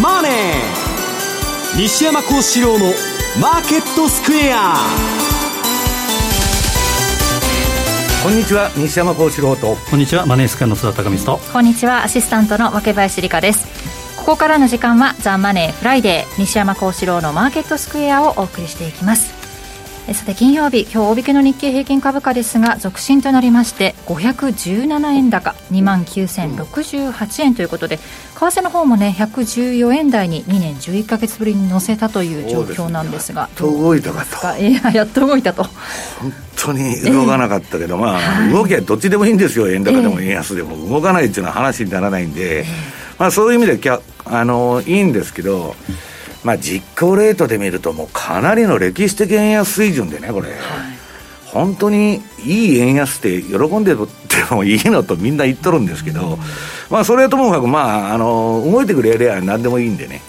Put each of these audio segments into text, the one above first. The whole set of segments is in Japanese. マネー」西山孝四郎のマーケットスクエア。こんにちは、西山孝四郎と。こんにちは、マネースクエアの須田貴光と。こんにちは、アシスタントの脇林理香です。ここからの時間はザ・マネーフライデー、西山孝四郎のマーケットスクエアをお送りしていきます。さて、金曜日、今日大引けの日経平均株価ですが、続伸となりまして517円高 29,068 円ということで、為替の方もね、114円台に2年11ヶ月ぶりに乗せたという状況なんですが、ですね、やっと動いたと。本当に動かなかったけど、動きはどっちでもいいんですよ。円高でも円安でも動かないっていうのは話にならないんで、そういう意味ではいいんですけど、実行レートで見ると、もうかなりの歴史的円安水準でね、これ、本当にいい円安って喜んでとってもいいのとみんな言っとるんですけど、それはともかく、動いてくれれば何でもいいんでね、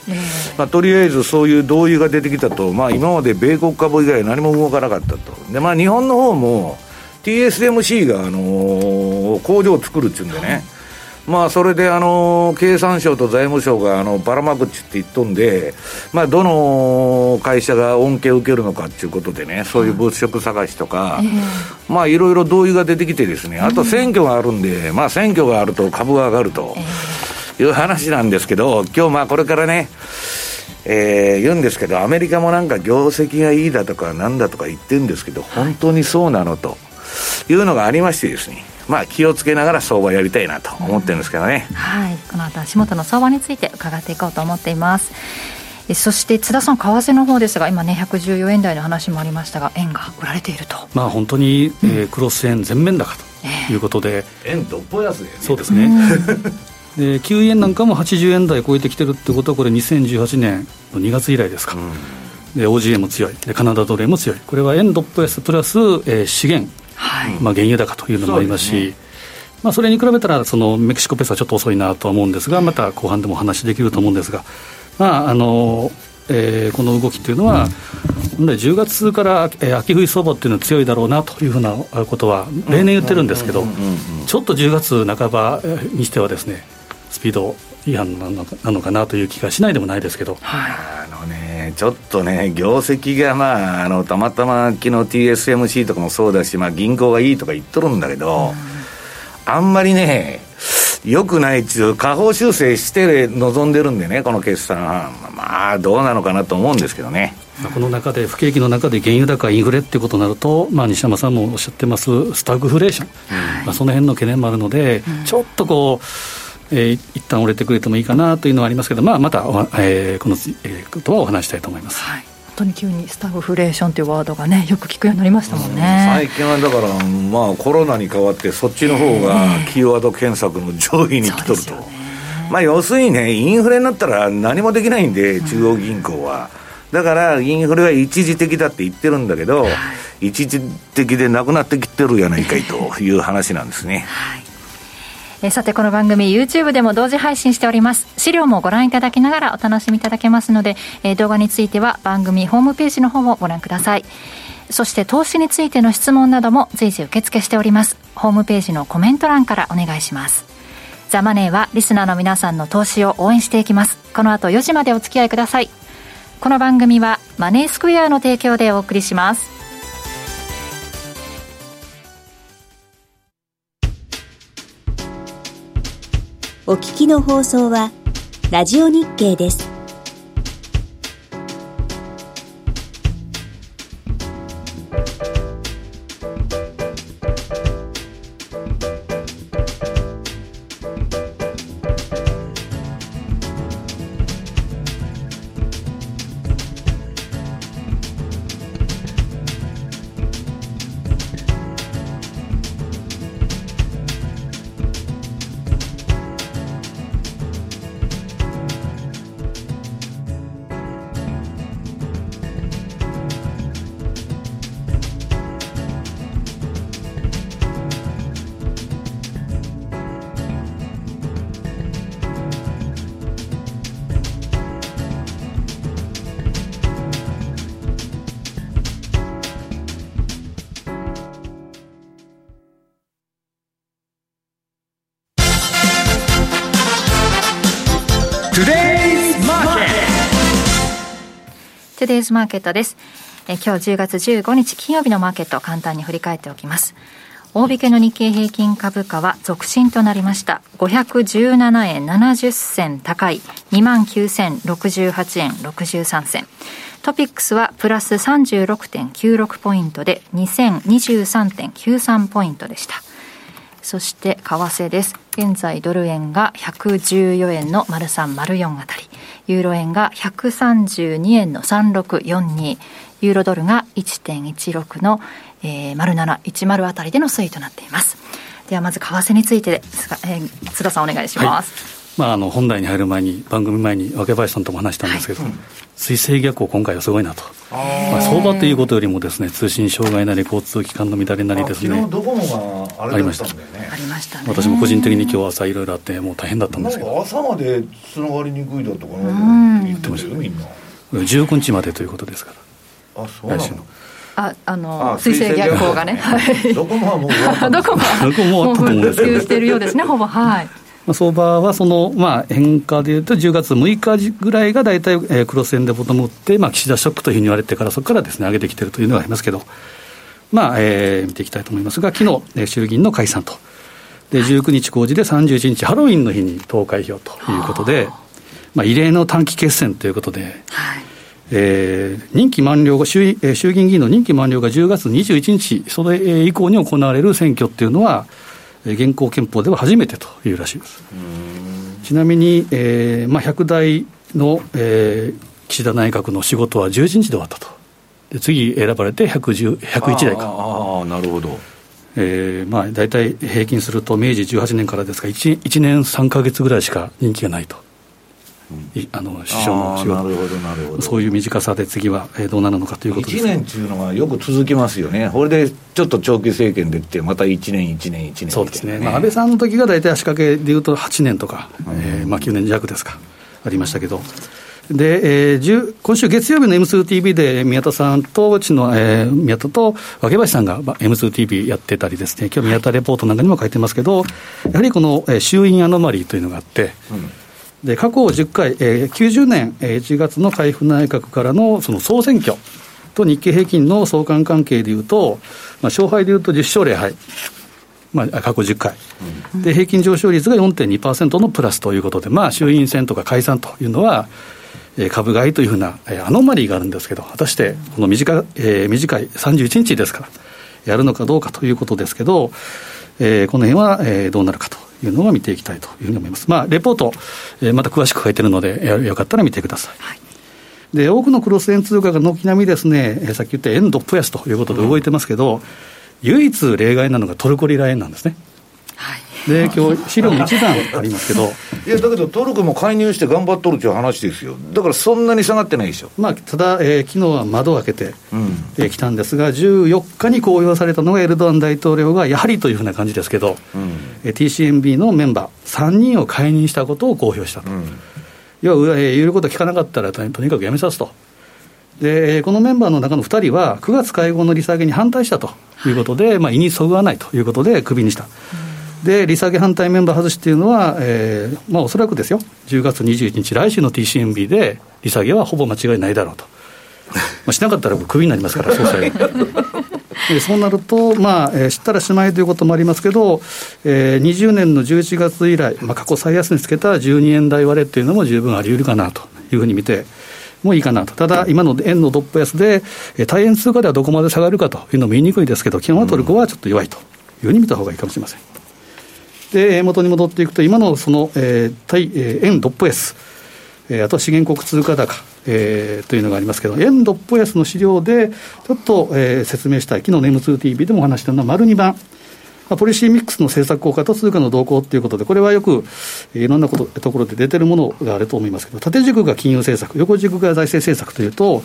とりあえずそういう同意が出てきたと、今まで米国株以外何も動かなかったと。で、日本の方も TSMC が、工場を作るっていうんでね、それで経産省と財務省がばらまくっちって言っとんで、どの会社が恩恵を受けるのかっていうことでね、そういう物色探しとか、いろいろ同意が出てきてですね、あと選挙があるんで、選挙があると株が上がるという話なんですけど、今日これからね、言うんですけど、アメリカもなんか業績がいいだとかなんだとか言ってるんですけど、本当にそうなのというのがありましてですね、気をつけながら相場やりたいなと思ってるんですけどね、この後は足元の相場について伺っていこうと思っています。そして津田さん、為替の方ですが、今ね、114円台の話もありましたが、円が売られていると、本当に、クロス円全面高ということで、円どっぽい安いですね。そうですねで、9円なんかも80円台超えてきてるってことは、これ2018年の2月以来ですか。で、 OG 円も強いで、カナダドル円も強い。これは円どっぽい安プラス、資源、原油高というのもありますし、それに比べたら、そのメキシコペソはちょっと遅いなとは思うんですが、また後半でもお話できると思うんですが、この動きというのは、10月から、秋冬相場というのは強いだろうなというふうなことは例年言ってるんですけど、ちょっと10月半ばにしてはですね、スピード違反なのかなという気がしないでもないですけど、ちょっとね、業績が、たまたま昨日 TSMC とかもそうだし、銀行がいいとか言っとるんだけど、あんまりね、良くないっていう下方修正して臨んでるんでね、この決算は、どうなのかなと思うんですけどね。この中で、不景気の中で原油高、インフレってことになると、西山さんもおっしゃってますスタグフレーション、その辺の懸念もあるので、ちょっとこう、一旦折れてくれてもいいかなというのはありますけど、また、このことはお話したいと思います。本当に急にスタグフレーションというワードがね、よく聞くようになりましたもんね。最近はだから、コロナに代わってそっちの方がキーワード検索の上位に来とると、要するにね、インフレになったら何もできないんで、中央銀行は、だからインフレは一時的だって言ってるんだけど、一時的でなくなってきてるやないかいという話なんですね。さて、この番組 YouTube でも同時配信しております。資料もご覧いただきながらお楽しみいただけますので、動画については番組ホームページの方もご覧ください。そして、投資についての質問なども随時受付しております。ホームページのコメント欄からお願いします。ザ・マネーはリスナーの皆さんの投資を応援していきます。この後4時までお付き合いください。この番組はマネースクエアの提供でお送りします。お聞きの放送はラジオ日経です。トゥデイズマーケットです。今日10月15日金曜日のマーケットを簡単に振り返っておきます。大引けの日経平均株価は続伸となりました。517円70銭高い 29,068 円63銭。トピックスはプラス 36.96 ポイントで 2023.93 ポイントでした。そして為替です。現在ドル円が114円の 0304 あたり、ユーロ円が132円の3642、ユーロドルが 1.16 の0710あたりでの推移となっています。ではまず為替について須田さんお願いします。はい、本題に入る前に番組前に若林さんとも話したんですけど、水星逆行今回はすごいなと。相場ということよりもですね、通信障害なり交通機関の乱れなりですね、昨日ドコモがありましたんだよね。ありましたね。私も個人的に今日朝いろいろあってもう大変だったんですけど、なんか朝までつながりにくいだとか言ってましたよ。みんな19日までということですから。あ、そうなの。水星逆行がね、ドコモはもう復旧しているようですね、ほぼ。はい、相場はその、変化でいうと10月6日ぐらいがだいたい黒線でボトム打って、岸田ショックというふうに言われてから、そこからですね上げてきているというのがありますけど、見ていきたいと思いますが、昨日衆議院の解散とで19日公示で31日ハロウィンの日に投開票ということで、異例の短期決戦ということで、任期満了後、衆議院議員の任期満了が10月21日、それ以降に行われる選挙っていうのは現行憲法では初めてというらしいです。ちなみに、100代の、岸田内閣の仕事は11日で終わったと。で次選ばれて101代か。なるほど。だいたい平均すると明治18年からですが 1年3ヶ月ぐらいしか任期がないと。首相の仕事、そういう短さで次はどうなるのかということです。1年というのはよく続きますよね。これでちょっと長期政権でってまた1年。そうですね。安倍さんの時が大体足掛けでいうと8年とか、9年弱ですかありましたけど、で、今週月曜日の M2TV で宮田さんとうちの、宮田と若林さんが M2TV やってたりですね、今日宮田レポートなんかにも書いてますけど、やはりこの衆院アノマリーというのがあって、で過去10回、90年1月の海部内閣から その総選挙と日経平均の相関関係でいうと、勝敗でいうと10勝0敗、過去10回、で平均上昇率が 4.2% のプラスということで、衆院選とか解散というのは、株買いというふうな、アノマリーがあるんですけど、果たしてこの短い31日ですからやるのかどうかということですけど、この辺は、どうなるかというのを見ていきたいというふうに思います。レポート、また詳しく書いてるので、よかったら見てください。で多くのクロス円通貨が軒並みですね、さっき言った円ドプ安ということで動いてますけど、唯一例外なのがトルコリラ円なんですね。で今日資料の一段ありますけどいやだけどトルコも介入して頑張っとるという話ですよ。だからそんなに下がってないでしょ。ただ、昨日は窓を開けてき、たんですが、14日に公表されたのがエルドアン大統領がやはりというふうな感じですけど、TCMB のメンバー3人を解任したことを公表したと。要は言うこと聞かなかったらとにかくやめさすと。でこのメンバーの中の2人は9月会合の利下げに反対したということで、意にそぐわないということでクビにした。で利下げ反対メンバー外しというのは、おそらくですよ、10月21日来週の TCMB で利下げはほぼ間違いないだろうとしなかったらクビになりますから総裁そうなると、知ったらしまいということもありますけど、20年の11月以来、過去最安値につけた12円台割れというのも十分あり得るかなというふうに見てもいいかなと。ただ今の円のドップ安で対円通貨ではどこまで下がるかというのも言いにくいですけど、基本はトルコはちょっと弱いというふうに見た方がいいかもしれません。で元に戻っていくと、今のその、円ドップ安、あとは資源国通貨高、というのがありますけど、円ドップ安の資料でちょっと、説明したい。昨日の M2TV でもお話したのは丸2番、ポリシーミックスの政策効果と通貨の動向ということで、これはよくいろんなところで出てるものがあると思いますけど、縦軸が金融政策、横軸が財政政策というと、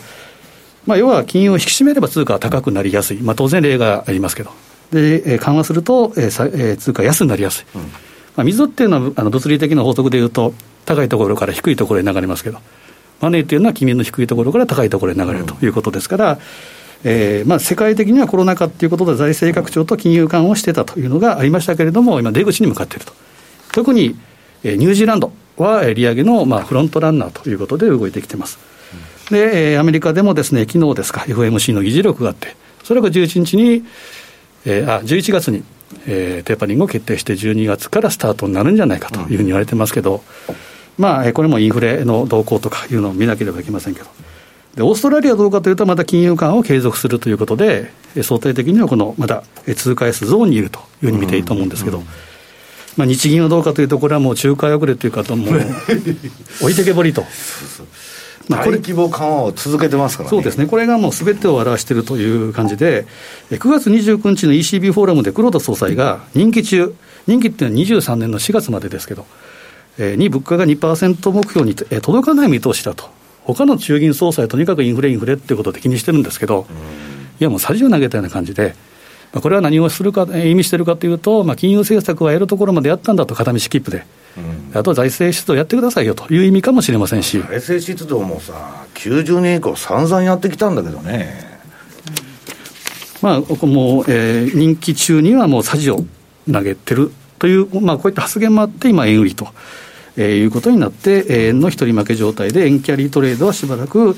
要は金融を引き締めれば通貨は高くなりやすい、当然例がありますけど、で緩和すると、通貨安になりやすい、水っていうのは物理的な法則でいうと高いところから低いところへ流れますけど、マネーっていうのは金利の低いところから高いところへ流れるということですから、世界的にはコロナ禍ということで財政拡張と金融緩和をしてたというのがありましたけれども、今出口に向かっていると。特に、ニュージーランドは利上げの、フロントランナーということで動いてきてます。で、アメリカでもですね、昨日ですか、FOMC の議事録があって、それが11日に、11月に、テーパリングを決定して12月からスタートになるんじゃないかというふうに言われてますけど、まあ、これもインフレの動向とかいうのを見なければいけませんけど、でオーストラリアはどうかというと、また金融緩和を継続するということで、想定的にはこのまた通貨安ゾーンにいるというふうに見ていいと思うんですけど、まあ、日銀はどうかというと、これはもう仲介遅れというか、もう置いてけぼりと。まあ、これ大規模緩和を続けてますからね。そうですね、これがもうすべてを表しているという感じで、9月29日の ECB フォーラムで黒田総裁が任期中、任期っていうのは23年の4月までですけど、に物価が 2% 目標に届かない見通しだと。他の中銀総裁とにかくインフレっていうことで気にしてるんですけど、いやもうさじを投げたような感じで、これは何をするか意味してるかというと、まあ、金融政策はやるところまでやったんだと片道切符で、あと財政出動やってくださいよという意味かもしれませんし、財政出動もさ90年以降散々やってきたんだけどね、まあ、もう、任期中にはもうさじを投げてるという、まあ、こういった発言もあって今円売りと、いうことになって、円の一人負け状態で円キャリートレードはしばらく、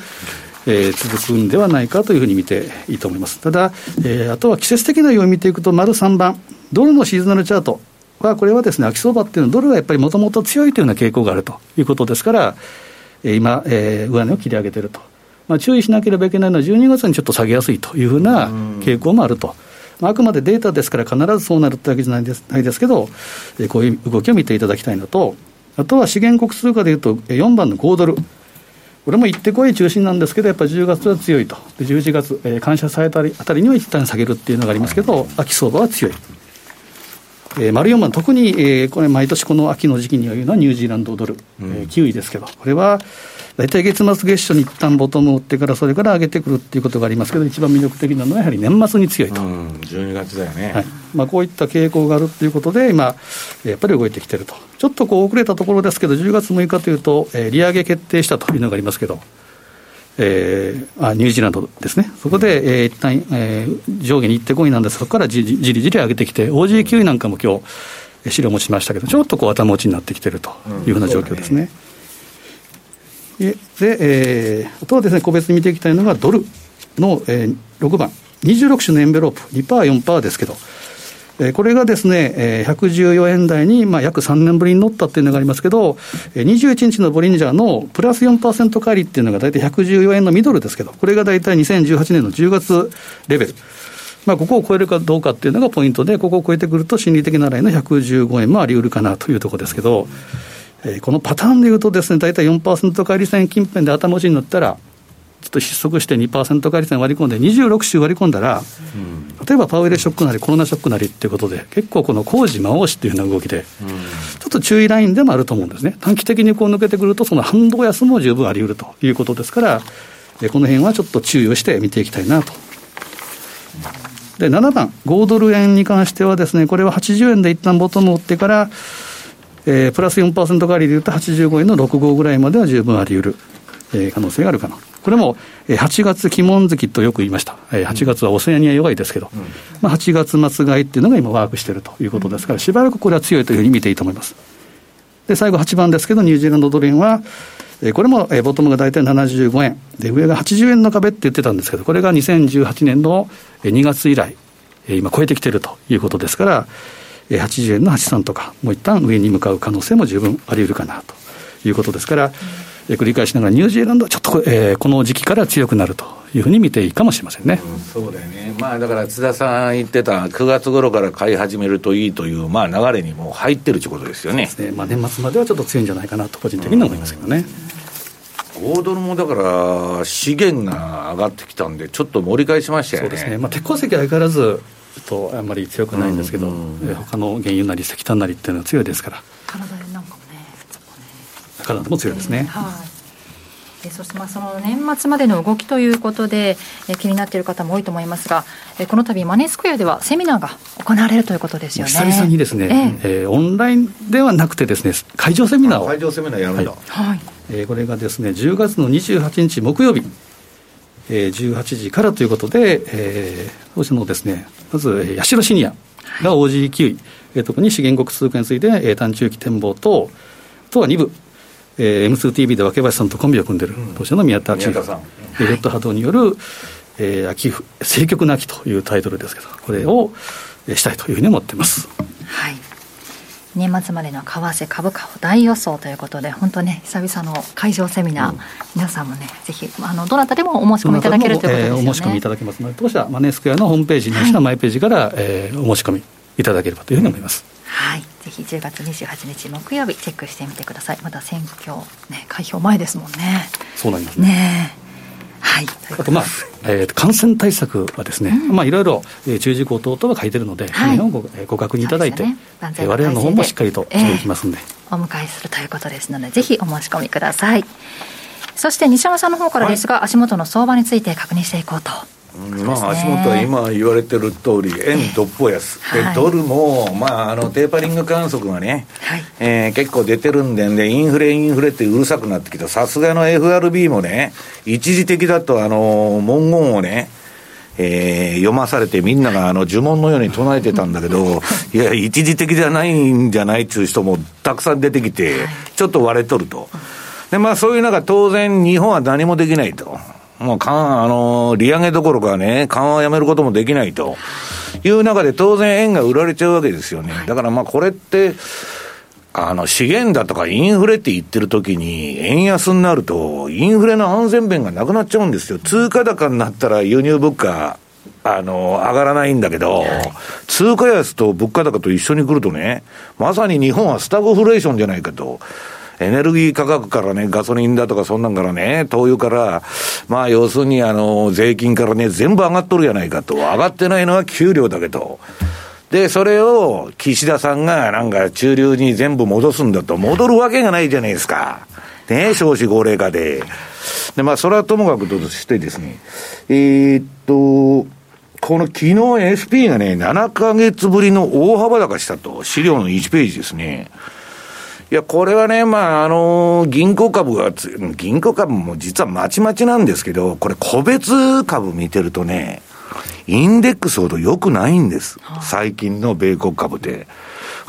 続くんではないかというふうに見ていいと思います。ただ、あとは季節的な要因を見ていくと丸3番ドルのシーズナルチャートはこれはですね、秋相場っていうのはドルがやっぱりもともと強いというような傾向があるということですから、今、上値を切り上げていると、まあ、注意しなければいけないのは12月にちょっと下げやすいというふうな傾向もあると、まあ、あくまでデータですから必ずそうなるってわけじゃないですけど、こういう動きを見ていただきたいのと、あとは資源国通貨でいうと4番の5ドル、これも行ってこい中心なんですけど、やっぱり10月は強いと、で11月、感謝されたあたりには一旦下げるっていうのがありますけど、秋相場は強い。丸4番、特に、これ毎年この秋の時期には言うのはニュージーランドドル、9位ですけど、これは大体月末月初に一旦ボトムを打ってから、それから上げてくるっていうことがありますけど、一番魅力的なのはやはり年末に強いと、12月だよね、はい、まあ、こういった傾向があるということで今やっぱり動いてきてると。ちょっとこう遅れたところですけど、10月6日というと、利上げ決定したというのがありますけど、ニュージーランドですね、そこで、一旦、上下に行ってこいなんですが、そこからじりじり上げてきて、OGQE なんかも今日資料持ちましたけど、ちょっとこう頭打ちになってきているというふうな状況ですね。で、あとはですね、個別に見ていきたいのがドルの、6番26種のエンベロープ 2%、4% ですけど、これがですね、114円台に、まあ、約3年ぶりに乗ったっていうのがありますけど、21日のボリンジャーのプラス 4% 返りっていうのが大体114円のミドルですけど、これが大体2018年の10月レベル、まあ、ここを超えるかどうかっていうのがポイントで、ここを超えてくると心理的なラインの115円もあり得るかなというところですけど、このパターンでいうとですね、大体 4% 返り線近辺で頭打ちになったらちょっと失速して 2% 返り線割り込んで26週割り込んだら、例えばパウエルショックなりコロナショックなりということで、結構この工事魔王子というような動きで、ちょっと注意ラインでもあると思うんですね。短期的にこう抜けてくるとその反動安も十分あり得るということですから、この辺はちょっと注意をして見ていきたいなと。で7番5ドル円に関してはですね、これは80円で一旦ボトムを打ってから、プラス 4% 返りでいうと85円の65ぐらいまでは十分あり得る、可能性があるかな。これも8月鬼門月とよく言いました。8月はオセアニア弱いですけど、まあ、8月末買いっていうのが今ワークしているということですから、しばらくこれは強いというふうに見ていいと思います。で最後8番ですけど、ニュージーランドドル円はこれもボトムが大体75円で、上が80円の壁って言ってたんですけど、これが2018年の2月以来今超えてきているということですから、80円の83とかもう一旦上に向かう可能性も十分あり得るかなということですから、繰り返しながらニュージーランドはちょっと、この時期から強くなるというふうに見ていいかもしれませんね、そうだよね、まあ、だから津田さん言ってた9月頃から買い始めるといいという、まあ、流れにもう入ってるということですよね。そうですね、まあ、年末まではちょっと強いんじゃないかなと個人的には思いますけどね。5ドルもだから資源が上がってきたんでちょっと盛り返しましたよね。そうですね、まあ、鉄鉱石は相変わらずとあんまり強くないんですけど、他の原油なり石炭なりっていうのは強いですから、体になんかカナダも強いですね。はい、そしてまあその年末までの動きということで、気になっている方も多いと思いますが、この度マネースクエアではセミナーが行われるということですよね。久々にですね、オンラインではなくてですね、会場セミナーを、会場セミナーやるんだ、はい、これがですね10月の28日木曜日、18時からということで、当社のですね、まず八代シニアが OGQE、特に資源国通貨について、短中期展望と、あとは2部 M2TV で若林さんとコンビを組んでる当社の宮田明さん、レッド波動による、秋政局の秋というタイトルですけど、これをしたいというふうに思っています。はい、年末までの為替株価を大予想ということで、本当ね、久々の会場セミナー、皆さんもね、ぜひどなたでもお申し込みいただけるということですよね。お申し込みいただけますので、当社マネースクエアのホームページにしたマイページから、お申し込みいただければというふうに思います。はい、ぜひ10月28日木曜日チェックしてみてください。まだ選挙、ね、開票前ですもんね。そうなります ね。はい、あと、感染対策はですね、いろいろ注意事項等々が書いてるので、はい、ご確認いただいて、ね、我々の方もしっかりとしていきますので、お迎えするということですので、ぜひお申し込みください。そして西山さんの方からですが、はい、足元の相場について確認していこうと。足元は今言われてる通り円どっぽ安、ドルも、テーパリング観測がね、結構出てるんで、インフレってうるさくなってきた。さすがの FRB もね、一時的だと文言をね、読まされてみんなが呪文のように唱えてたんだけどいや、一時的じゃないんじゃないっていう人もたくさん出てきて、ちょっと割れとると。で、そういう中、当然日本は何もできないと。もう利上げどころかね、緩和をやめることもできないという中で、当然円が売られちゃうわけですよね。だからこれって資源だとかインフレって言ってる時に円安になると、インフレの安全弁がなくなっちゃうんですよ。通貨高になったら輸入物価上がらないんだけど、通貨安と物価高と一緒に来るとね、まさに日本はスタグフレーションじゃないかと。エネルギー価格からね、ガソリンだとかそんなんからね、灯油から、要するに税金からね、全部上がっとるやないかと。上がってないのは給料だけと。で、それを岸田さんが中流に全部戻すんだと。戻るわけがないじゃないですか。ね、少子高齢化で。で、それはともかくとしてですね、この昨日 SP がね、7ヶ月ぶりの大幅高したと。資料の1ページですね。いや、これはね、銀行株も実はまちまちなんですけど、これ個別株見てるとね、インデックスほど良くないんです。最近の米国株で。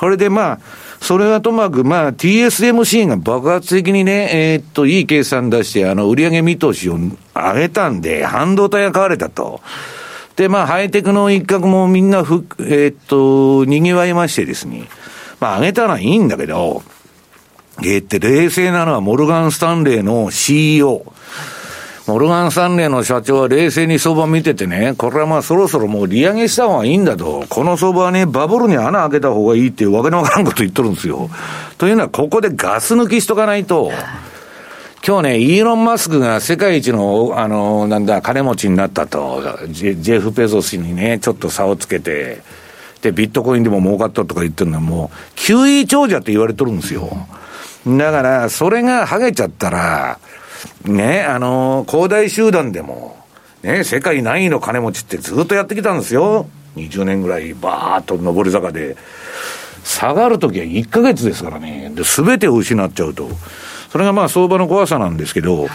これでそれはともかく、TSMC が爆発的にね、いい計算出して、売上見通しを上げたんで、半導体が買われたと。で、ハイテクの一角もみんな賑わいましてですね、上げたのはいいんだけど、冷静なのはモルガン・スタンレーの CEO。モルガン・スタンレーの社長は冷静に相場見ててね、これはそろそろもう利上げした方がいいんだと。この相場はね、バブルに穴開けた方がいいっていうわけのわからんこと言っとるんですよ。というのは、ここでガス抜きしとかないと、今日ね、イーロン・マスクが世界一の、金持ちになったと。ジェフ・ペゾスにね、ちょっと差をつけて、で、ビットコインでも儲かったとか言ってるのはもう、QE 長者って言われとるんですよ。だから、それが剥げちゃったら、ね、恒大集団でも、ね、世界何位の金持ちってずっとやってきたんですよ。20年ぐらい、バーっと上り坂で。下がるときは1ヶ月ですからね。で、すべてを失っちゃうと。それが相場の怖さなんですけど、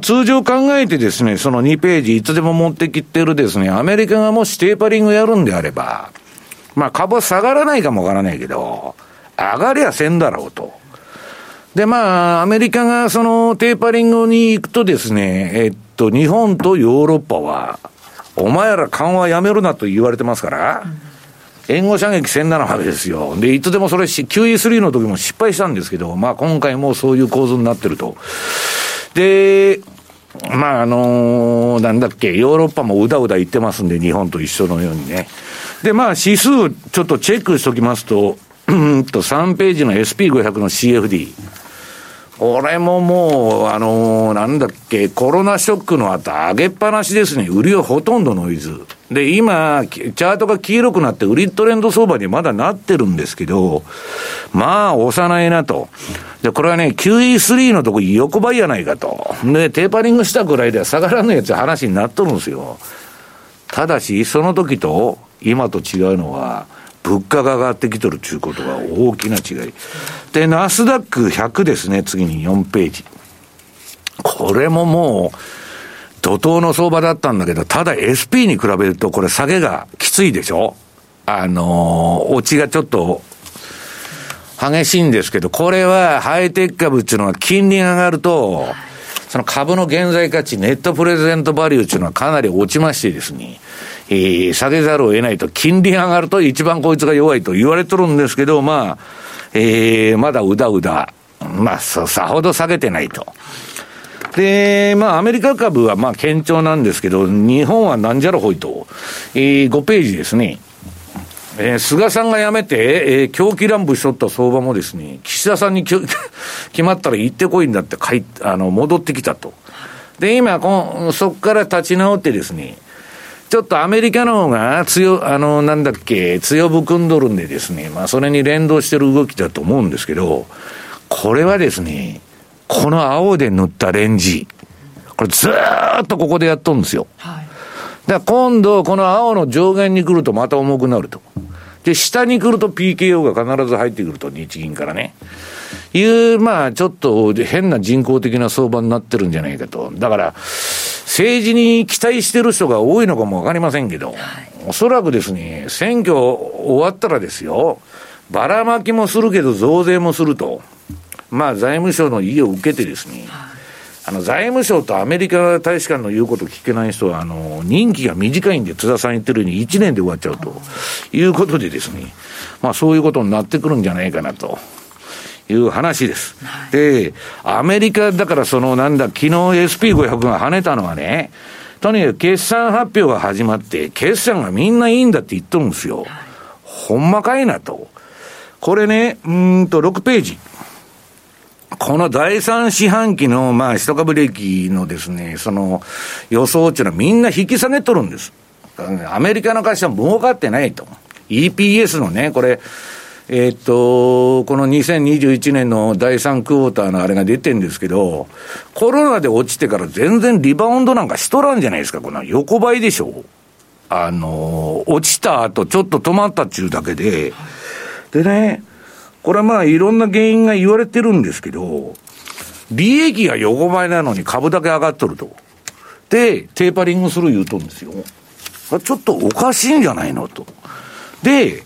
通常考えてですね、その2ページ、いつでも持ってきてるですね、アメリカがもしテーパリングやるんであれば、株は下がらないかもわからないけど、上がりゃせんだろうと。で、アメリカがそのテーパリングに行くとですね、日本とヨーロッパは、お前ら緩和やめるなと言われてますから、援護射撃せんなわけですよ。で、いつでもそれ、QE3 の時も失敗したんですけど、今回もそういう構図になってると。で、ヨーロッパもうだうだ言ってますんで、日本と一緒のようにね。で、指数、ちょっとチェックしておきますと、3ページの SP500 の CFD。これももう、コロナショックの後、上げっぱなしですね。売りはほとんどノイズ。で、今、チャートが黄色くなって、売りトレンド相場にまだなってるんですけど、押さないなと。で、これはね、QE3 のとこ横ばいやないかと。で、テーパリングしたぐらいでは下がらないやつ話になっとるんですよ。ただし、その時と、今と違うのは、物価が上がってきとるということが大きな違い。で、ナスダック100ですね、次に4ページ。これももう、怒涛の相場だったんだけど、ただ SP に比べるとこれ下げがきついでしょ。落ちがちょっと、激しいんですけど、これはハイテク株っていうのは金利が上がると、その株の現在価値、ネットプレゼントバリューっていうのはかなり落ちましてですね、下げざるを得ないと、金利が上がると一番こいつが弱いと言われてるんですけど、まあ、まだうだうだ、まあ、さほど下げてないと。で、まあ、アメリカ株はまあ、堅調なんですけど、日本はなんじゃろほいと、5ページですね。菅さんが辞めて、狂気乱舞しとった相場もですね、岸田さんに決まったら行ってこいんだって戻ってきたと。で、今そこから立ち直ってですね、ちょっとアメリカの方が強含んどるんでですね、まあそれに連動してる動きだと思うんですけど、これはですね、この青で塗ったレンジ、これずーっとここでやっとるんですよ。はい。だから今度この青の上限に来るとまた重くなると。で、下に来ると PKO が必ず入ってくると、日銀からね。いう、まあちょっと変な人工的な相場になってるんじゃないかと。だから、政治に期待してる人が多いのかもわかりませんけど、おそらくですね、選挙終わったらですよ、ばらまきもするけど増税もすると。まあ財務省の意を受けてですね、財務省とアメリカ大使館の言うことを聞けない人は、任期が短いんで、津田さん言ってるように1年で終わっちゃうということでですね、まあそういうことになってくるんじゃないかなという話です。で、アメリカだから昨日 SP500 が跳ねたのはね、とにかく決算発表が始まって、決算がみんないいんだって言っとるんですよ。ほんまかいなと。これね、6ページ。この第3四半期の、まあ、一株利益のですね、予想っていうのはみんな引き下げとるんです。アメリカの会社は儲かってないと。EPS のね、これ、この2021年の第3クォーターのあれが出てんですけど、コロナで落ちてから全然リバウンドなんかしとらんじゃないですか、この横ばいでしょ。落ちた後ちょっと止まったっちゅうだけで。でね、これはまあいろんな原因が言われてるんですけど、利益が横ばいなのに株だけ上がっとると。で、テーパリングする言うとんですよ。ちょっとおかしいんじゃないのと。で、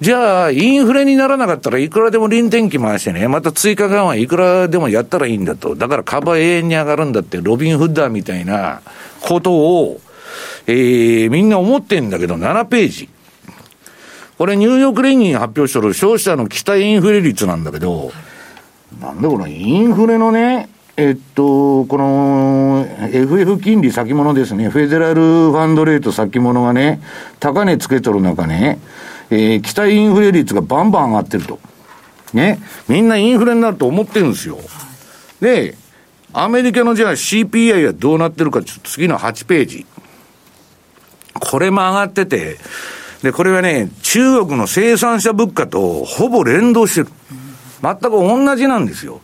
じゃあインフレにならなかったらいくらでも臨転機回してね、また追加緩和いくらでもやったらいいんだと。だから株は永遠に上がるんだって、ロビンフッダーみたいなことを、みんな思ってんだけど、7ページ。これニューヨーク連銀発表してる消費者の期待インフレ率なんだけど、なんでこのインフレのね、この FF 金利先物ですね、フェデラルファンドレート先物がね、高値つけとる中ね、期待インフレ率がバンバン上がってると。ね、みんなインフレになると思ってるんですよ。で、アメリカのじゃあ CPI はどうなってるか、ちょっと次の8ページ。これも上がってて、で、これはね、中国の生産者物価とほぼ連動してる。全く同じなんですよ。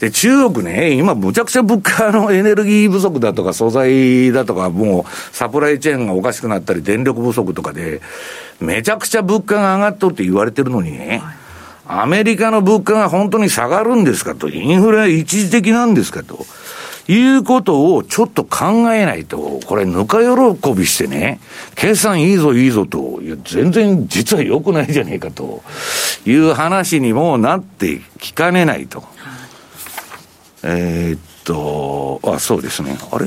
で、中国ね、今むちゃくちゃ物価のエネルギー不足だとか素材だとか、もうサプライチェーンがおかしくなったり電力不足とかで、めちゃくちゃ物価が上がっとって言われてるのにね、アメリカの物価が本当に下がるんですかと、インフレは一時的なんですかということをちょっと考えないと、これぬか喜びしてね、決算いいぞいいぞと、いや全然実は良くないじゃねえかという話にもなってきかねないと。そうですね、あれ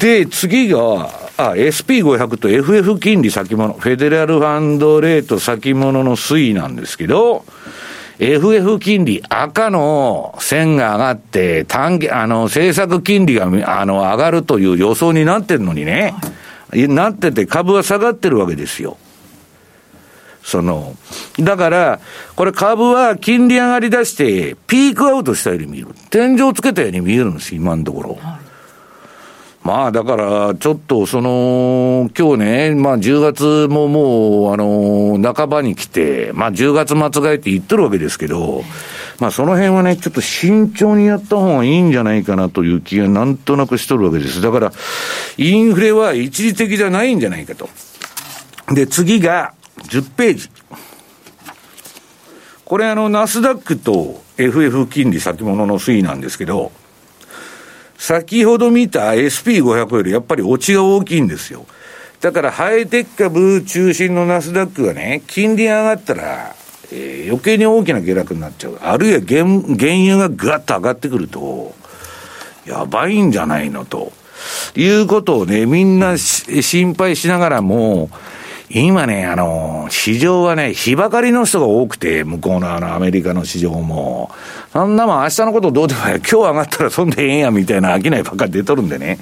で、次がSP500 と FF 金利先物、フェデラルファンドレート先物の推移なんですけど、FF 金利、赤の線が上がって、政策金利が、上がるという予想になってるのにね、なってて株は下がってるわけですよ。だから、これ株は金利上がり出して、ピークアウトしたように見える。天井つけたように見えるんです、今のところ。まあだから、ちょっと今日ね、まあ10月ももう、半ばに来て、まあ10月末がいって言ってるわけですけど、まあその辺はね、ちょっと慎重にやった方がいいんじゃないかなという気がなんとなくしとるわけです。だから、インフレは一時的じゃないんじゃないかと。で、次が10ページ。これナスダックと FF 金利先物の推移なんですけど、先ほど見た SP500 よりやっぱり落ちが大きいんですよ。だからハイテク株中心のナスダックがね、金利上がったら余計に大きな下落になっちゃう。あるいは 原油がぐわっと上がってくるとやばいんじゃないのということをね、みんな心配しながらも、今ね、市場はね、日ばかりの人が多くて、向こうのアメリカの市場も、そんなもん明日のことどうでもいい、今日上がったらそんでええんやみたいな商いばっかり出とるんでね、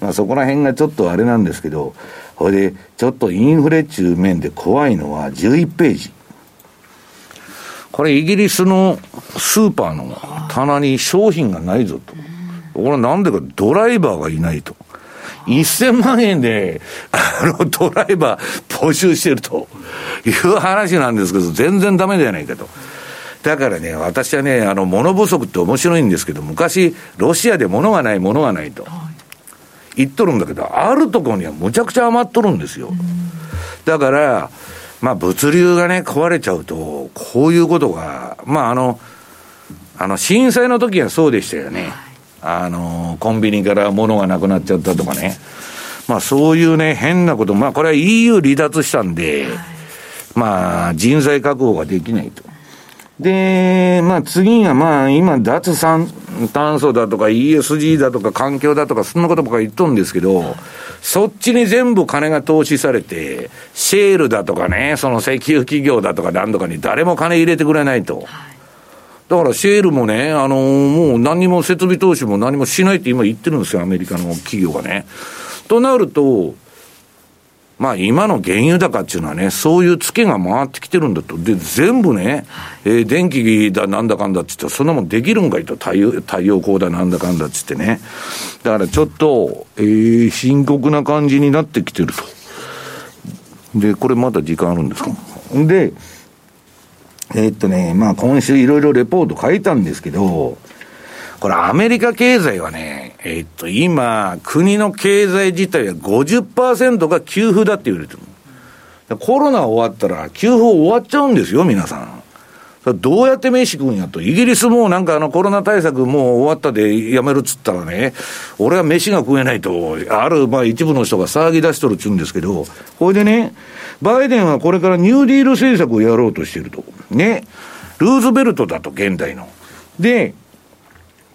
まあ、そこら辺がちょっとあれなんですけど、これでちょっとインフレ中面で怖いのは11ページ。これイギリスのスーパーの棚に商品がないぞと。これなんでか、ドライバーがいないと。1000万円でドライバー募集してるという話なんですけど、全然ダメじゃないかと。だからね、私はね、物不足って面白いんですけど、昔ロシアで物がないと言っとるんだけど、あるところにはむちゃくちゃ余っとるんですよ。だからまあ物流がね壊れちゃうと、こういうことが、まあ震災の時はそうでしたよね。コンビニから物がなくなっちゃったとかね、まあそういうね変なこと、まあこれは EU 離脱したんで、まあ人材確保ができないと。で、まあ次がまあ今脱炭素だとか ESG だとか環境だとかそんなことばっかり言っとるんですけど、そっちに全部金が投資されて、シェールだとかね、その石油企業だとかなんとかに誰も金入れてくれないと。だからシェールもね、もう何も設備投資も何もしないって今言ってるんですよ、アメリカの企業がね。となると、まあ今の原油高っていうのはね、そういうツケが回ってきてるんだと。で、全部ね、電気だなんだかんだって言ったら、そんなもんできるんかいと、太陽光だなんだかんだって言ってね。だからちょっと、深刻な感じになってきてると。で、これまだ時間あるんですか？で、まあ今週いろいろレポート書いたんですけど、これアメリカ経済はね、今、国の経済自体は 50% が給付だって言われてる。コロナ終わったら給付終わっちゃうんですよ、皆さん。それどうやって飯食うんやと。イギリスもなんかコロナ対策もう終わったでやめるっつったらね、俺は飯が食えないと、ある、まあ一部の人が騒ぎ出しとるっちゅうんですけど、これでね、バイデンはこれからニューディール政策をやろうとしていると。ね。ルーズベルトだと、現代の。で、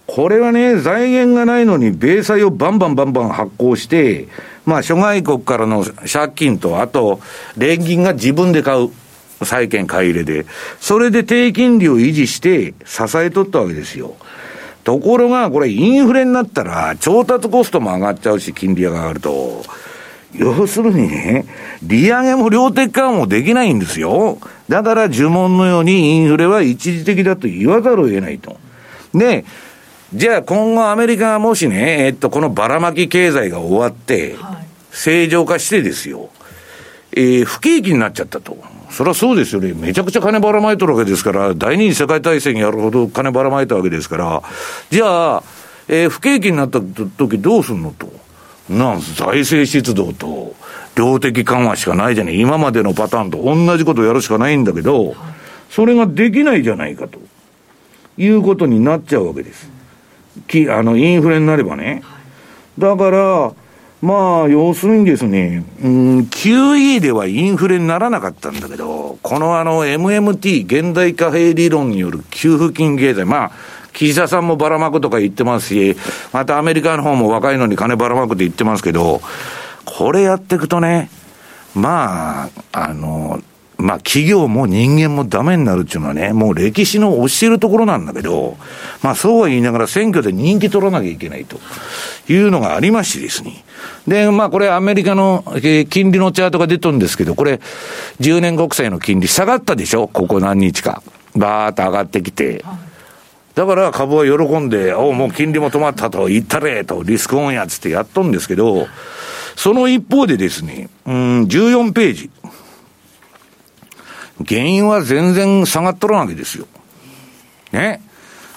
これはね、財源がないのに米債をバンバン発行して、まあ諸外国からの借金と、あと、連銀が自分で買う。債券買い入れで。それで低金利を維持して支えとったわけですよ。ところが、これインフレになったら、調達コストも上がっちゃうし、金利が上がると。要するにね、利上げも量的緩和もできないんですよ。だから呪文のようにインフレは一時的だと言わざるを得ないと。で、じゃあ今後アメリカがもしね、このばらまき経済が終わって、正常化してですよ、不景気になっちゃったと。そりゃそうですよね。めちゃくちゃ金ばらまいとるわけですから、第二次世界大戦やるほど金ばらまいたわけですから、じゃあ、不景気になった時どうすんのと。なん財政出動と量的緩和しかないじゃない、今までのパターンと同じことをやるしかないんだけど、それができないじゃないかということになっちゃうわけです。インフレになればね。だからまあ要するにですね、QE ではインフレにならなかったんだけど、このMMT 現代貨幣理論による給付金経済、まあ岸田さんもばらまくとか言ってますし、またアメリカの方も若いのに金ばらまくって言ってますけど、これやっていくとね、まあ、まあ企業も人間もダメになるっていうのはね、もう歴史の教えるところなんだけど、まあそうは言いながら選挙で人気取らなきゃいけないというのがありましてですね。で、まあこれアメリカの金利のチャートが出てるんですけど、これ10年国債の金利下がったでしょ、ここ何日か。バーっと上がってきて。だから株は喜んで、おうもう金利も止まったと、言ったれと、リスクオンやつってやっとんですけど、その一方でですね、14ページ。原因は全然下がっとるわけですよ。ね。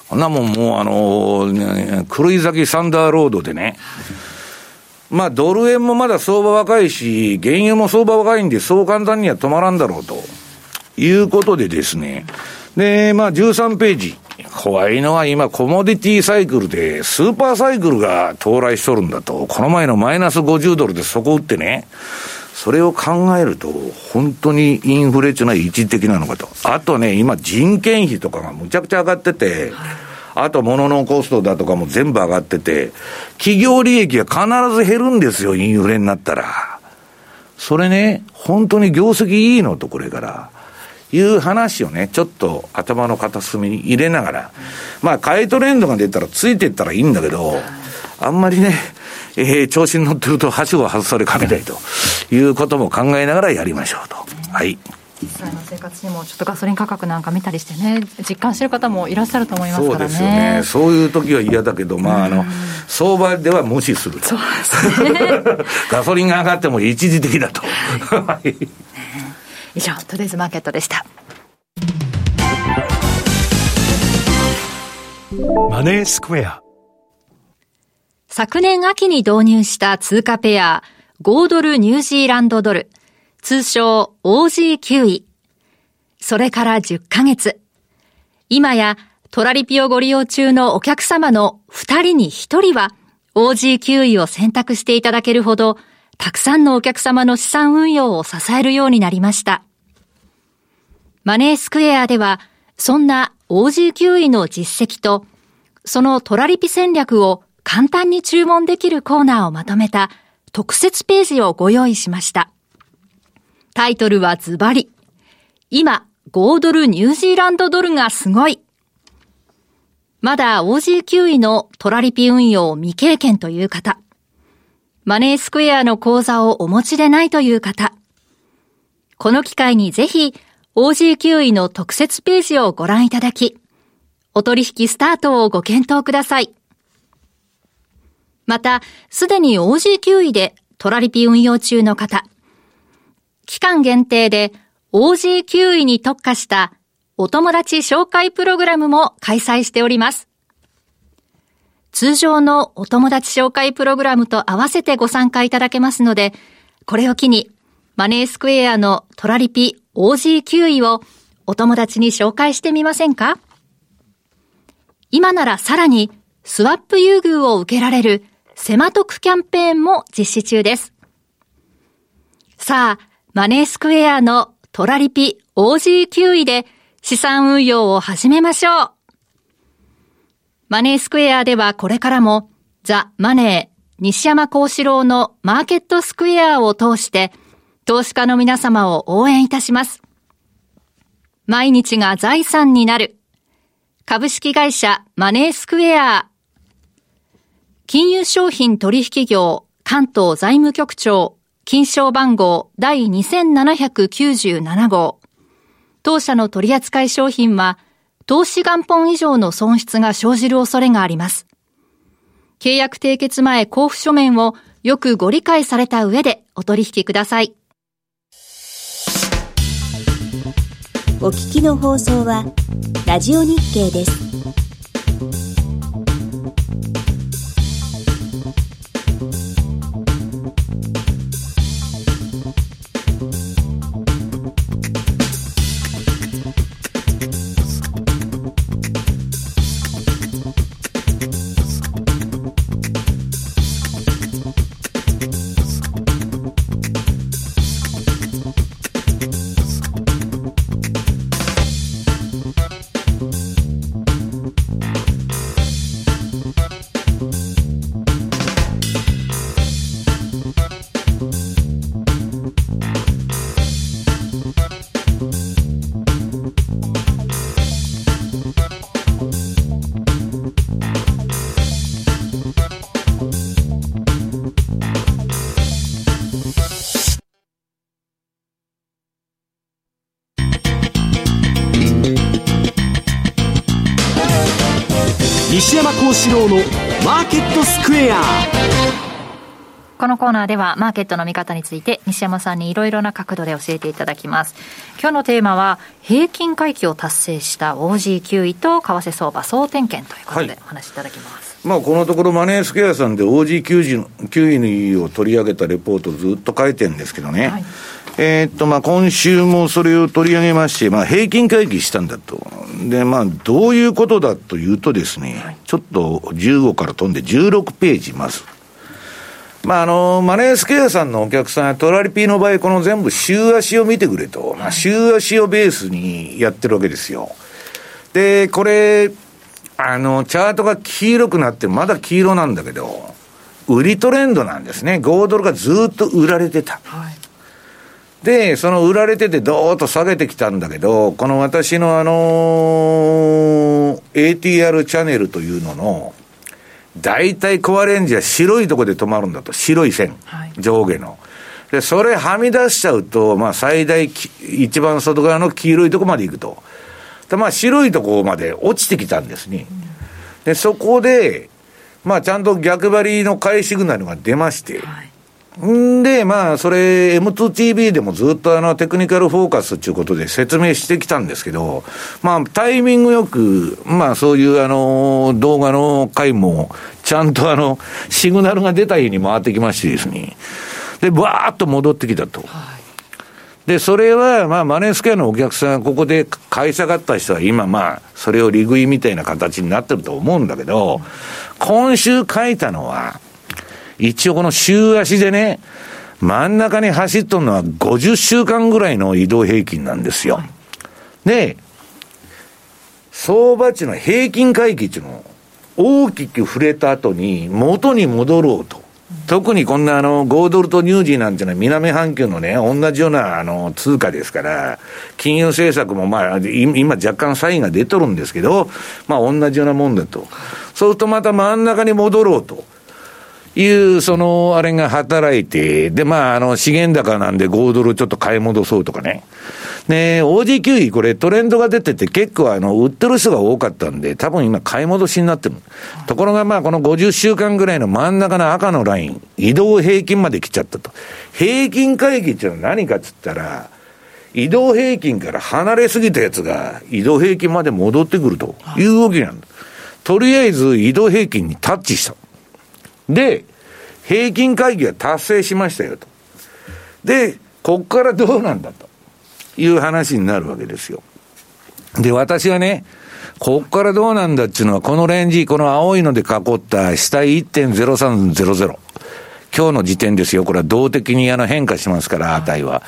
こんなもんもう狂い咲きサンダーロードでね。まあドル円もまだ相場若いし、原油も相場若いんで、そう簡単には止まらんだろうということでですね。で、まあ13ページ。怖いのは今コモディティサイクルでスーパーサイクルが到来しとるんだと。この前のマイナス$50でそこ打ってね、それを考えると本当にインフレというのは一時的なのかと。あとね、今人件費とかがむちゃくちゃ上がってて、あと物のコストだとかも全部上がってて、企業利益が必ず減るんですよ、インフレになったら。それね、本当に業績いいのとこれからいう話をね、ちょっと頭の片隅に入れながら、まあ買いトレンドが出たらついていったらいいんだけど、あんまりね、調子に乗ってるとはしごを外されかねないということも考えながらやりましょうと。はい。実際の生活にもちょっとガソリン価格なんか見たりしてね、実感してる方もいらっしゃると思いますからね。そうですよね。そういう時は嫌だけど、まあ、相場では無視すると。そうですね。ガソリンが上がっても一時的だと。はい、以上、トゥデイズマーケットでした。マネースクエア。昨年秋に導入した通貨ペア、豪ドルニュージーランドドル、通称 OGQE。それから10ヶ月。今やトラリピをご利用中のお客様の2人に1人は OGQE を選択していただけるほど、たくさんのお客様の資産運用を支えるようになりました。マネースクエアでは、そんな OGQE の実績と、そのトラリピ戦略を簡単に注文できるコーナーをまとめた特設ページをご用意しました。タイトルはズバリ、今、豪ドルニュージーランドドルがすごい。まだ OGQE のトラリピ運用を未経験という方、マネースクエアの口座をお持ちでないという方、この機会にぜひ OGQE の特設ページをご覧いただき、お取引スタートをご検討ください。また、すでに OGQE でトラリピ運用中の方、期間限定で OGQE に特化したお友達紹介プログラムも開催しております。通常のお友達紹介プログラムと合わせてご参加いただけますので、これを機にマネースクエアのトラリピ OGQE をお友達に紹介してみませんか？今ならさらにスワップ優遇を受けられるセマ得キャンペーンも実施中です。さあ、マネースクエアのトラリピ OGQE で資産運用を始めましょう。マネースクエアではこれからもザ・マネー西山孝四郎のマーケットスクエアを通して投資家の皆様を応援いたします。毎日が財産になる。株式会社マネースクエア。金融商品取引業関東財務局長金賞番号第2797号。当社の取扱い商品は投資元本以上の損失が生じる恐れがあります。契約締結前交付書面をよくご理解された上でお取引ください。お聞きの放送はラジオ日経です。西山孝四郎のマーケットスクエア。このコーナーではマーケットの見方について西山さんにいろいろな角度で教えていただきます。今日のテーマは平均回帰を達成した OGQE と為替相場総点検ということでお話しいただきます。はい、まあ、このところマネースクエアさんで OGQE を取り上げたレポートをずっと書いてるんですけどね、はい、今週もそれを取り上げまして、平均回帰したんだと。で、どういうことだというとですね、ちょっと15から飛んで16ページ、まず。まあ、マネースケアさんのお客さんはトラリピの場合この全部週足を見てくれと、まあ、週足をベースにやってるわけですよ。でこれチャートが黄色くなってまだ黄色なんだけど売りトレンドなんですね。5ドルがずっと売られてた、はい、でその売られててどーっと下げてきたんだけどこの私のATR チャンネルというののだいたいコアレンジは白いとこで止まるんだと白い線、はい、上下のでそれはみ出しちゃうと、まあ、最大一番外側の黄色いとこまで行くとまあ、白いところまで落ちてきたんですね。でそこで、まあ、ちゃんと逆張りの買いシグナルが出まして、はい、んでまあそれ M2TV でもずっとテクニカルフォーカスということで説明してきたんですけど、まあ、タイミングよく、まあ、そういう動画の回もちゃんとシグナルが出た日に回ってきましてですねでバーッと戻ってきたと、はいでそれはまあマネースケアのお客さんここで買い下がった人は今まあそれを利食いみたいな形になってると思うんだけど今週書いたのは一応この週足でね真ん中に走っとるのは50週間ぐらいの移動平均なんですよ。で相場値の平均回帰っていうのを大きく触れた後に元に戻ろうと特にこんな5ドルとニュージーなんていうのは南半球のね同じような通貨ですから金融政策もまあ今若干サインが出とるんですけどまあ同じようなもんだとそうするとまた真ん中に戻ろうというそのあれが働いてでまあ資源高なんで5ドルちょっと買い戻そうとかねで OGQE これトレンドが出てて結構売ってる人が多かったんで多分今買い戻しになってるところがまあこの50週間ぐらいの真ん中の赤のライン移動平均まで来ちゃったと平均回帰っていうのは何かっつったら移動平均から離れすぎたやつが移動平均まで戻ってくるという動きなんだとりあえず移動平均にタッチしたで平均回帰は達成しましたよとでこっからどうなんだという話になるわけですよ。で私はねこっからどうなんだっていうのはこのレンジこの青いので囲った下 1.0300 今日の時点ですよこれは動的に変化しますから値は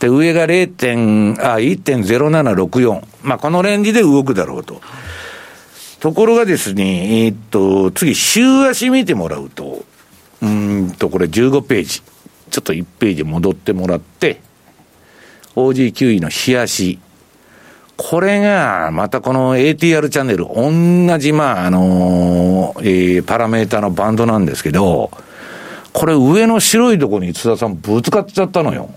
で上が 1.0764 まあこのレンジで動くだろうとところがですね次週足見てもらうとこれ15ページちょっと1ページ戻ってもらってOG9位の日足これがまたこの ATR チャンネル同じまあパラメーターのバンドなんですけどこれ上の白いところに津田さんぶつかっちゃったのよ。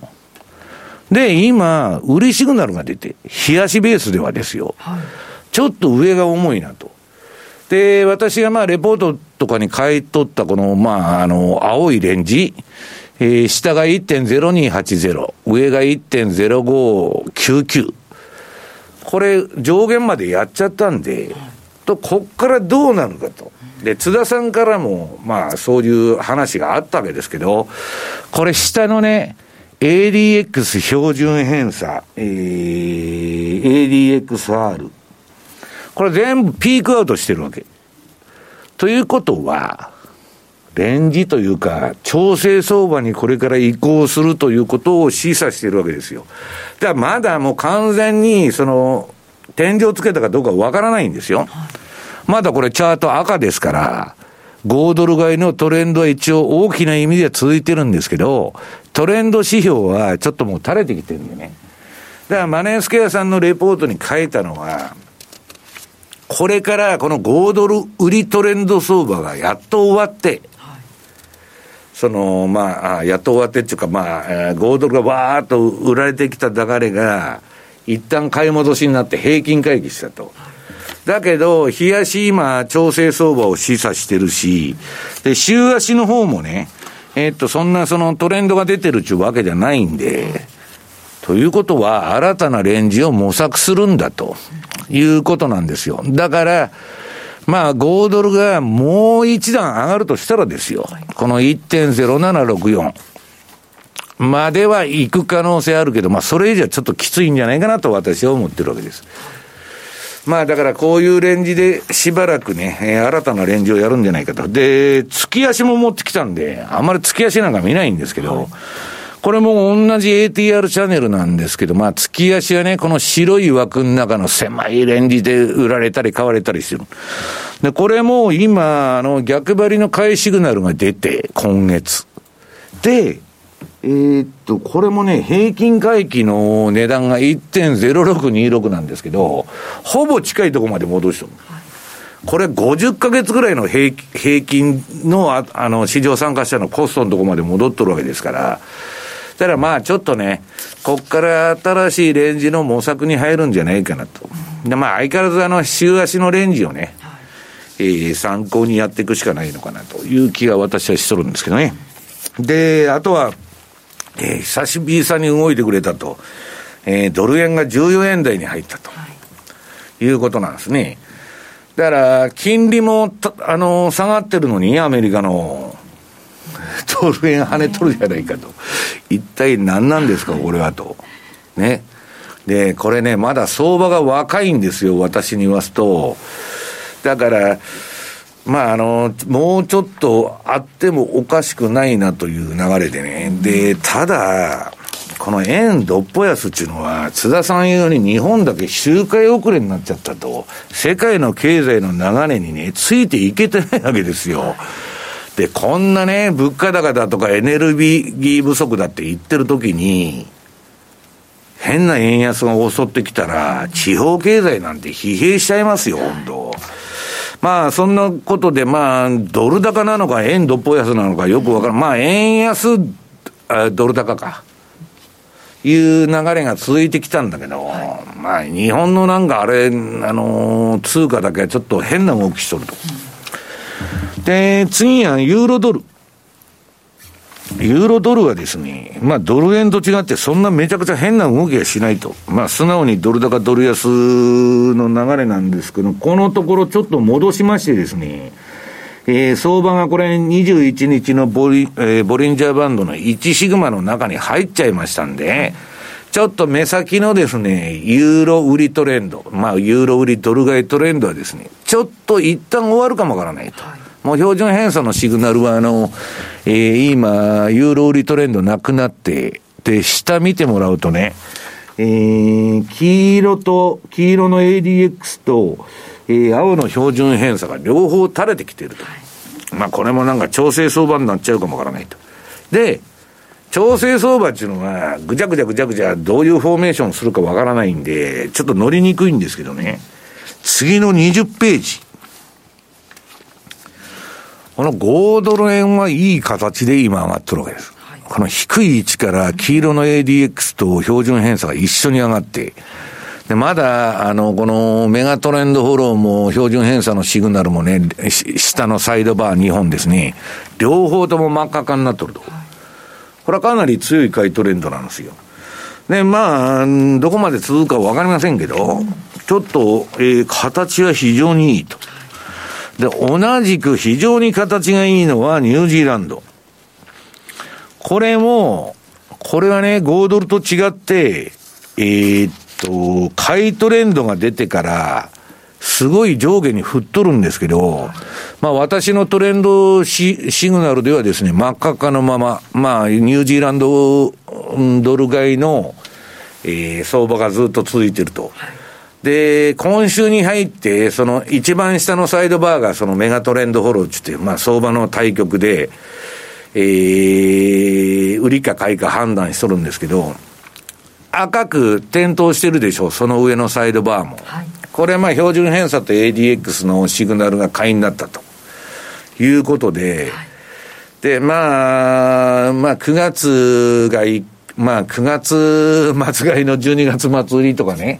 で今売りシグナルが出て日足ベースではですよ、はい、ちょっと上が重いなとで私がまあレポートとかに買い取ったこのまあ青いレンジ下が 1.0280 上が 1.0599 これ上限までやっちゃったんでとこっからどうなるかとで津田さんからもまあそういう話があったわけですけどこれ下のね ADX 標準偏差、ADXR これ全部ピークアウトしてるわけということはレンジというか調整相場にこれから移行するということを示唆しているわけですよ。だからまだもう完全にその天井をつけたかどうかわからないんですよ。まだこれチャート赤ですから5ドル買いのトレンドは一応大きな意味では続いてるんですけどトレンド指標はちょっともう垂れてきてるんでねだからマネースケアさんのレポートに書いたのはこれからこの5ドル売りトレンド相場がやっと終わってそのまあやっと終わってっていうかまあ5ドルがわーっと売られてきた流れが一旦買い戻しになって平均回帰したとだけど日足今調整相場を示唆してるしで週足の方もねそんなそのトレンドが出てるっていうわけじゃないんでということは新たなレンジを模索するんだということなんですよ。だからまあ5ドルがもう一段上がるとしたらですよこの 1.0764 までは行く可能性あるけどまあそれ以上はちょっときついんじゃないかなと私は思ってるわけです。まあだからこういうレンジでしばらくね、新たなレンジをやるんじゃないかと。で、月足も持ってきたんで、あんまり月足なんか見ないんですけど、はい、これも同じ ATR チャンネルなんですけど、まあ月足はね、この白い枠の中の狭いレンジで売られたり買われたりしてる。で、これも今、逆張りの買いシグナルが出て、今月。で、これもね、平均回帰の値段が 1.0626 なんですけど、ほぼ近いところまで戻してる。これ50ヶ月ぐらいの平均 の市場参加者のコストのところまで戻っとるわけですから、ただまあちょっとね、こっから新しいレンジの模索に入るんじゃないかなと。でまあ相変わらず週足のレンジをね、参考にやっていくしかないのかなという気が私はしとるんですけどね。で、あとは、久しぶりに動いてくれたと、ドル円が14円台に入ったと、はい、いうことなんですね。だから金利も下がってるのにアメリカのドル円跳ねとるじゃないかと、一体何なんですかこれはとね。でこれねまだ相場が若いんですよ私に言わすと。だからまあもうちょっとあってもおかしくないなという流れでね。で、ただ、この円どっぽ安っていうのは、津田さん言うように日本だけ周回遅れになっちゃったと、世界の経済の流れにね、ついていけてないわけですよ。で、こんなね、物価高だとかエネルギー不足だって言ってる時に、変な円安が襲ってきたら、地方経済なんて疲弊しちゃいますよ、本当。まあそんなことでまあドル高なのか円どっぽ安なのかよくわからない。まあ円安ドル高かいう流れが続いてきたんだけど、はい、まあ日本のなんかあれ通貨だけはちょっと変な動きしとると。で次はユーロドル。ユーロドルはですね、まあドル円と違ってそんなめちゃくちゃ変な動きはしないと。まあ素直にドル高ドル安の流れなんですけど、このところちょっと戻しましてですね、相場がこれ21日のボリンジャーバンドの1シグマの中に入っちゃいましたんで、ちょっと目先のですね、ユーロ売りトレンド、まあユーロ売りドル買いトレンドはですね、ちょっと一旦終わるかもわからないと。はい、もう標準偏差のシグナルは今ユーロ売りトレンドなくなってで下見てもらうとね、黄色の ADX と、青の標準偏差が両方垂れてきていると、はい、まあこれもなんか調整相場になっちゃうかもわからないと。で調整相場っていうのはぐちゃぐちゃどういうフォーメーションするかわからないんでちょっと乗りにくいんですけどね。次の20ページ。この5ドル円はいい形で今上がっとるわけです。はい、この低い位置から黄色の ADX と標準偏差が一緒に上がって、でまだこのメガトレンドフォローも標準偏差のシグナルもね、下のサイドバー2本ですね、両方とも真っ赤化になっとると。これはかなり強い買いトレンドなんですよ。でまあどこまで続くかわかりませんけど、ちょっと、形は非常にいいと。で同じく非常に形がいいのはニュージーランド。これはね5ドルと違って買いトレンドが出てからすごい上下に振っとるんですけど、まあ私のトレンドシグナルではですね真っ赤化のまま、まあニュージーランドドル買いの、相場がずっと続いてると。で、今週に入って、その一番下のサイドバーがそのメガトレンドフォローっていう、まあ相場の対局で、売りか買いか判断しとるんですけど、赤く点灯してるでしょ、その上のサイドバーも。はい、これまあ標準偏差と ADX のシグナルが買いになったということで、はい、で、まあ9月がまあ9月末買いの12月末売りとかね、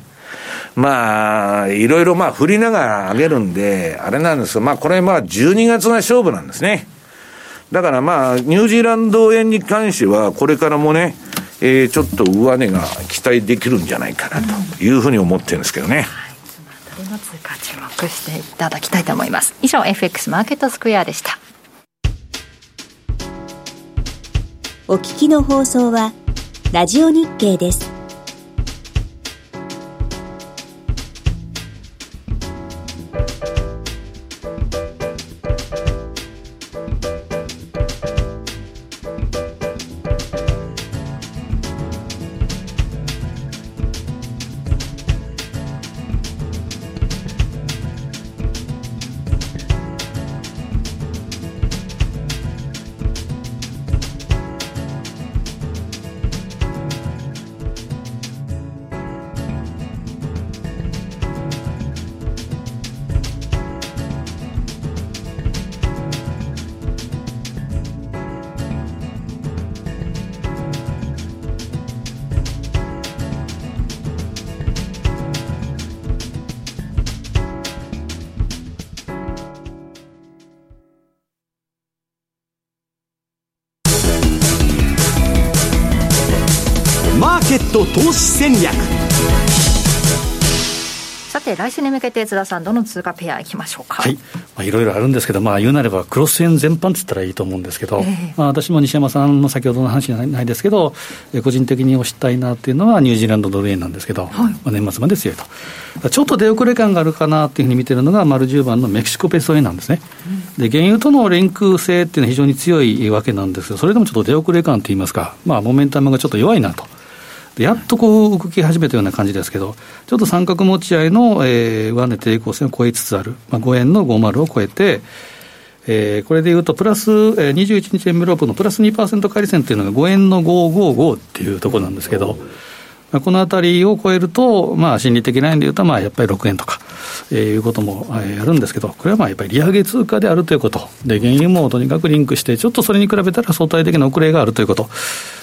まあいろいろまあ振りながら上げるんであれなんですが、まあこれまあ12月が勝負なんですね。だからまあニュージーランド円に関してはこれからもね、ちょっと上値が期待できるんじゃないかなというふうに思ってるんですけどね、うん、はい、そのあたりの通貨注目していただきたいと思います。以上 FX マーケットスクエアでした。お聞きの放送はラジオ日経です。ケット投資戦略。さて来週に向けて津田さん、どの通貨ペアいきましょうか。はい、いろいろあるんですけど、言うなればクロス円全般って言ったらいいと思うんですけど、私も西山さんの先ほどの話じゃないですけど、個人的に推したいなっていうのはニュージーランドドル円なんですけど、年末まで強いと。ちょっと出遅れ感があるかなっていうふうに見てるのが丸10番のメキシコペソ円なんですね。で、原油との連空性っていうのは非常に強いわけなんですが、それでもちょっと出遅れ感といいますか、モメンタムがちょっと弱いなと。やっとこう動き始めたような感じですけど、ちょっと三角持ち合いの、上値抵抗線を超えつつある、5円の50を超えて、これでいうとプラス、21日エンベロープのプラス 2% 返り線というのが5円の555っていうところなんですけど、このあたりを超えると、心理的ラインでいうと、やっぱり6円とか、いうこともあるんですけど、これはやっぱり利上げ通貨であるということで、原油もとにかくリンクして、ちょっとそれに比べたら相対的な遅れがあるということ、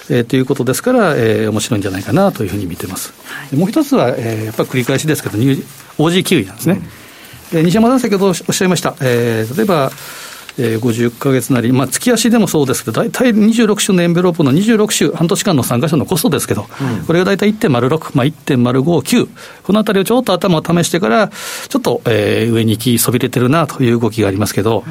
ということですから、面白いんじゃないかなというふうに見てます。はい、もう一つは、やっぱり繰り返しですけど、OGQE なんですね。で、西山さん先ほどおっしゃいました。例えば、50ヶ月なり、月足でもそうですけど、大体26週のエンベロープの26週、半年間の参加者のコストですけど、これが大体 1.06、1.059、このあたりをちょっと頭を試してから、ちょっと、上に行きそびれてるなという動きがありますけど、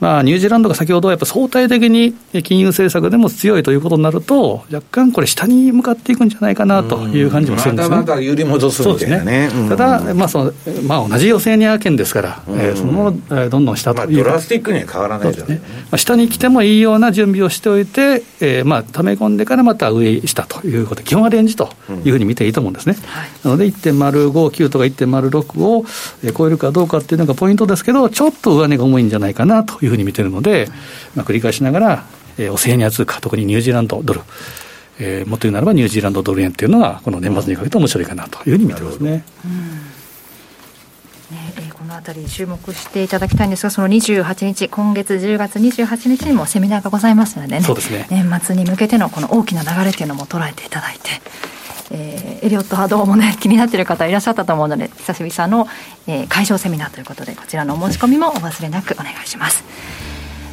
ニュージーランドが先ほどはやっぱ相対的に金融政策でも強いということになると、若干これ下に向かっていくんじゃないかなという感じもするんですね。まだまだ揺り戻すみたいなね。ただ、同じヨセニア圏ですから、そのままどんどん下という、ドラスティックには変わらないじゃないですか、下に来てもいいような準備をしておいて、溜め込んでからまた上下ということ、基本はレンジというふうに見ていいと思うんですね。なので 1.059 とか 1.06 を超えるかどうかっていうのがポイントですけど、ちょっと上値が重いんじゃないかなというふうに見てるので、繰り返しながら、オセアニア通貨、特にニュージーランドドル、もっと言うならばニュージーランドドル円というのはこの年末にかけて面白いかなというふうに見てますね。このあたり注目していただきたいんですが、その28日、今月10月28日にもセミナーがございますので、そうですね、年末に向けてのこの大きな流れというのも捉えていただいて、エリオット波動もね、気になっている方いらっしゃったと思うので、久しぶりさんの、会場セミナーということで、こちらのお申し込みもお忘れなくお願いします。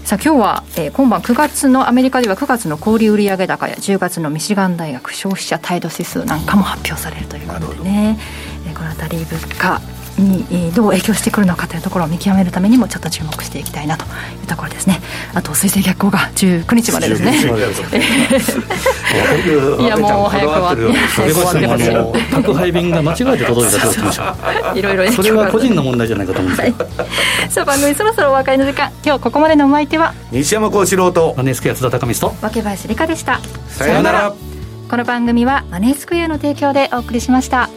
さあ今日は、今晩9月のアメリカでは9月の小売売上高や10月のミシガン大学消費者態度指数なんかも発表されるということでね、このあたり物価にどう影響してくるのかというところを見極めるためにもちょっと注目していきたいなというところですね。あと水星逆行が19日までですね。いやもう早く終わってほしい。宅配便が間違えて届いたと言ってました。いろいろそれは個人の問題じゃないかと思うんですけど。さあ番組そろそろお別れの時間。今日ここまでのお相手は西山孝四郎とマネースクエア津田貴光と若林理香でした。さようなら。この番組はマネースクエアの提供でお送りしました。